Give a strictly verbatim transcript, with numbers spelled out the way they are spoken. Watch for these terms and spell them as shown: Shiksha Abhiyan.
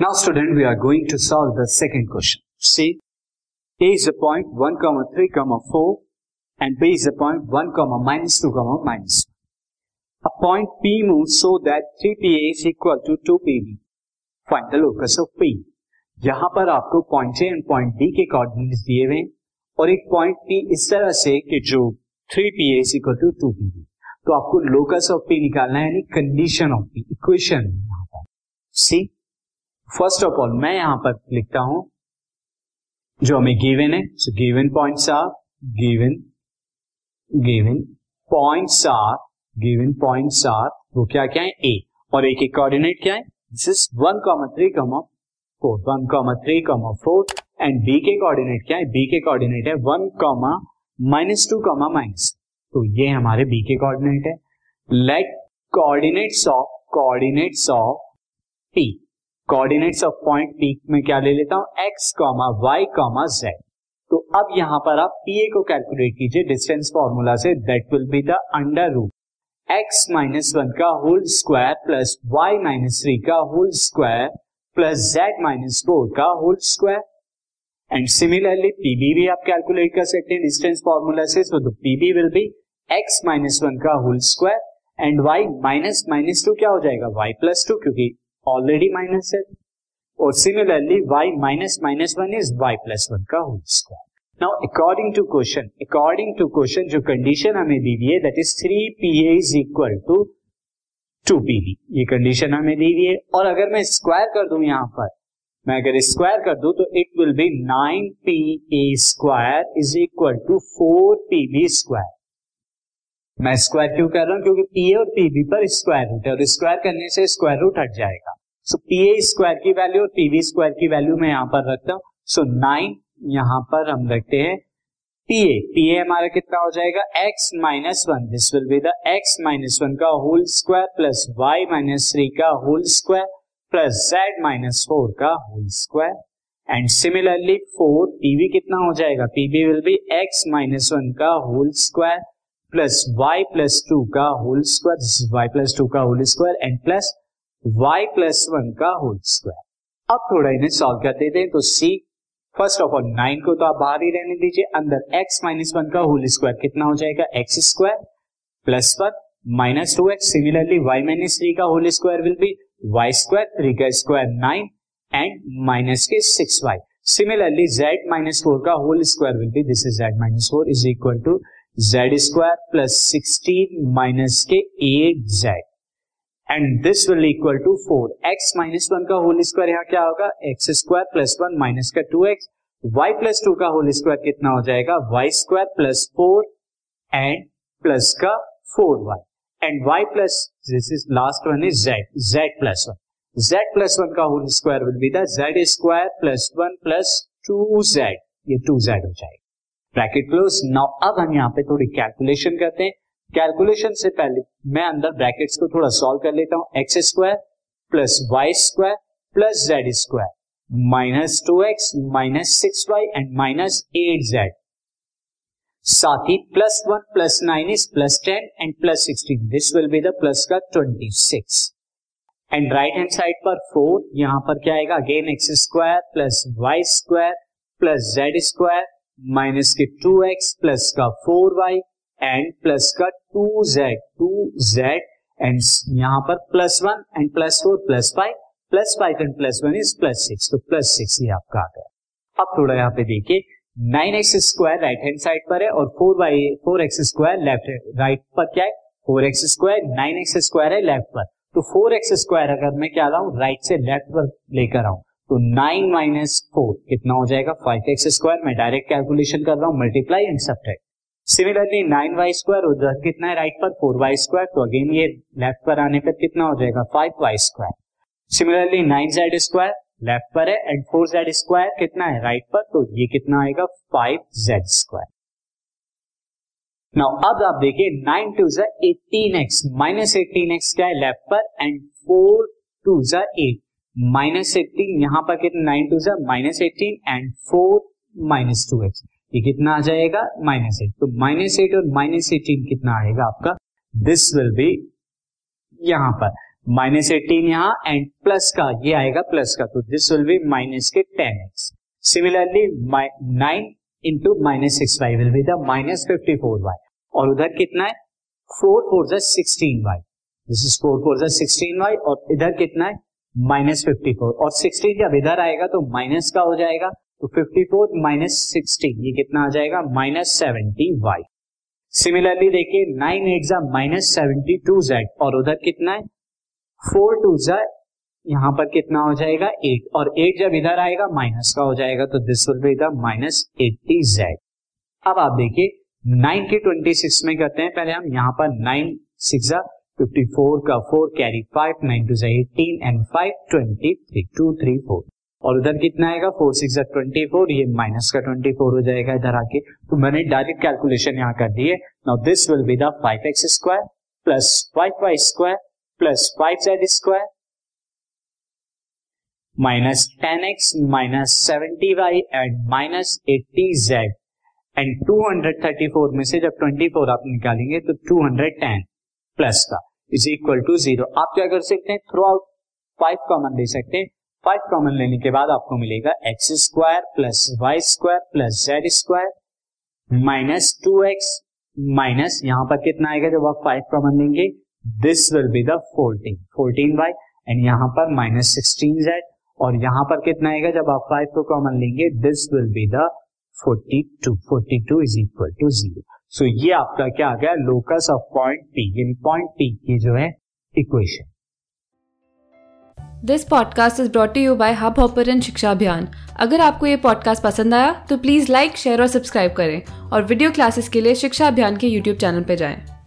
Now student, we are going to solve the second question. See, A is the point one, three, four and B is the point one, minus two, minus two. A point P moves so that three P A is equal to two P B. Find the locus of P. यहाँ पर आपको point A और point D के coordinates दिए हुए हैं और एक पॉइंट P इस तरह से कि जो three P A is equal to two P B. तो आपको लोकस ऑफ P निकालना है, यानी कंडीशन ऑफ P, इक्वेशन यहाँ पर. See, फर्स्ट ऑफ ऑल मैं यहां पर लिखता हूं जो हमें गिवन है. So given points are given given points are given points are वो क्या क्या है, ए, और ए के कोऑर्डिनेट क्या है, this is one, three, four one, three, four and B के कोऑर्डिनेट क्या है, बी के कोऑर्डिनेट है वन, माइनस टू, माइनस तो ये हमारे बी के कोऑर्डिनेट है. Let coordinates of coordinates of P, coordinates of point P में क्या ले लेता हूं, x comma y comma z. तो अब यहां पर आप पीए को कैलकुलेट कीजिए डिस्टेंस फॉर्मूला से, that will be the under root x minus one का whole square plus y minus three का whole square plus z minus four का whole square. And similarly PB भी आप कैलकुलेट कर सकते हैं डिस्टेंस फॉर्मूला से, so the PB will be x minus one का whole square and y minus minus two क्या हो जाएगा, वाई प्लस टू क्योंकि ऑलरेडी माइनस है. और similarly y minus minus one is y plus one का whole square. Now according to question, according to question जो condition हमें दी हुई है that is three P A is equal to two P B, ये condition हमें दी हुई है. और अगर मैं स्क्वायर कर दूं, यहां पर मैं अगर स्क्वायर कर दूं तो it will be nine P A square is equal to four P B square. मैं स्क्वायर क्यों कर रहा हूं, क्योंकि P A और P B पर स्क्वायर रूट है और स्क्वायर करने से स्क्वायर रूट हट जाएगा. सो P A स्क्वायर की वैल्यू और P B स्क्वायर की वैल्यू मैं यहाँ पर रखता हूँ. सो नाइन यहाँ पर हम रखते हैं. P A P A हमारा कितना हो जाएगा, x minus one, this will be the x minus one का whole square plus y minus three का whole square plus z minus four का whole square. And similarly four P B कितना हो जाएगा, P B will be x minus one का whole square plus y plus two का whole square, this is y plus two का whole square and plus y plus one का whole square. अब थोड़ा इन्हें सॉल्व कर देते हैं. तो see, first of all nine को तो आप बाहर ही रहने दीजिए, अंदर एक्स माइनस वन का होल स्क्वायर कितना हो जाएगा, x square plus one minus two x. Similarly y minus three का whole square will be y square, three का स्क्वायर नाइन एंड माइनस के six y. Similarly z minus four का whole square will be, this is z minus four is equal to z square plus sixteen minus के eight z and this will equal to four. X minus one का whole square यहाँ क्या होगा, x square plus one minus का two x. Y plus two का whole square कितना हो जाएगा, y square plus four and plus का four y and y plus, this is last one is z, z plus one, z plus one का whole square will be the z square plus one plus two z, ये two z हो जाएगा, bracket close. Now अब हम यहाँ पे थोड़ी calculation करते हैं. कैलकुलेशन से पहले मैं अंदर ब्रैकेट्स को थोड़ा सॉल्व कर लेता हूँ. X square plus y square plus z square minus two x minus six y and minus eight z, साथ ही plus one plus nine is plus ten and plus sixteen, this will be the plus का twenty six. And right hand side पर four, यहाँ पर क्या आएगा, again x square plus y square plus z square minus के two x plus का four y and plus का two z, two z and यहाँ पर plus one and plus four plus five, plus five and plus one is plus six, तो plus six ये आपका आ गया. अब थोड़ा यहाँ पे देखिए, nine x square right hand side पर है और four y four x square left, right पर क्या है four x square, nine x square है लेफ्ट पर. तो फोर एक्स स्क्वायर अगर मैं क्या लाऊं, राइट से लेफ्ट पर लेकर आऊं तो नाइन माइनस फोर कितना हो जाएगा, फाइव एक्स स्क्वायर. मैं डायरेक्ट कैलकुलेशन कर रहा हूँ, multiply and subtract. Similarly nine y square, उधर कितना है राइट पर, फोर वाई स्क्वायर, तो अगेन ये लेफ्ट पर आने पर कितना हो जाएगा, five y square. Similarly nine z square left पर है एंड फोर जेड स्क्वायर कितना है राइट पर, तो ये कितना आएगा, फाइव जेड स्क्वायर. नाउ अब आप देखिए नाइन टू ज़ा eighteen x, minus eighteen x क्या है लेफ्ट पर एंड फोर टू ज़ा एट माइनस एटीन, यहाँ पर कितना नाइन टू सा minus eighteen and four minus two x, ये कितना आ जाएगा माइनस एट, तो माइनस एट और माइनस एटीन कितना आएगा आपका, दिस विल बी यहाँ पर माइनस एटीन यहाँ एंड प्लस का ये आएगा प्लस का, तो दिस विल बी माइनस के ten x. Similarly nine into minus six y will be the minus fifty four y, और उधर कितना है फोर फोर जा sixteen y, this is four four जा सिक्सटीन वाई, और इधर कितना है माइनस फिफ्टी फोर, और सिक्सटीन जब इधर आएगा तो माइनस का हो जाएगा, तो फिफ्टी फोर माइनस सिक्सटीन ये कितना आ जाएगा माइनस सेवेंटी वाई। सिमिलरली देखिए नाइन एट जा माइनस सेवेंटी टू जेड, और उधर कितना है फोर टू जा यहाँ पर कितना हो जाएगा एट, और एट जब इधर आएगा माइनस का हो जाएगा, तो this will be the minus eighty z. अब आप देखिए नाइन के ट्वेंटी सिक्स में करते हैं, पहले हम यहाँ पर नाइन सिक्स फिफ्टी फोर का four carry five, nine two जा eighteen and five twenty three, two three four, और उधर कितना आएगा फोर सिक्स जा ट्वेंटी फोर, ये माइनस का ट्वेंटी फोर हो जाएगा इधर आके, तो मैंने डायरेक्ट कैलकुलेशन यहाँ कर दी है। Now this will be the five x square plus five y square plus five z square minus ten x minus seventy y and minus eighty z, and two hundred thirty four में से जब twenty four आप निकालेंगे तो two hundred ten plus का is equal to zero. आप क्या कर सकते हैं थ्रू आउट फाइव कॉमन ले सकते हैं, फाइव कॉमन लेने के बाद आपको मिलेगा x square plus y square plus z square minus two x minus यहाँ पर कितना आएगा जब आप फाइव कॉमन लेंगे, this will be the fourteen, fourteen y, and यहाँ पर माइनस सिक्सटीन जेड, और यहाँ पर कितना आएगा जब आप फाइव को कॉमन लेंगे, this will be the forty two, forty two is equal to zero. So ये आपका क्या आ गया लोकस ऑफ पॉइंट पी, यानी पॉइंट पी की जो है equation. This podcast is brought to you by Hubhopper and Shiksha Abhiyan. अगर आपको ये पॉडकास्ट पसंद आया तो प्लीज लाइक, शेयर और सब्सक्राइब करें, और वीडियो क्लासेस के लिए शिक्षा अभियान के यूट्यूब चैनल पर जाएं।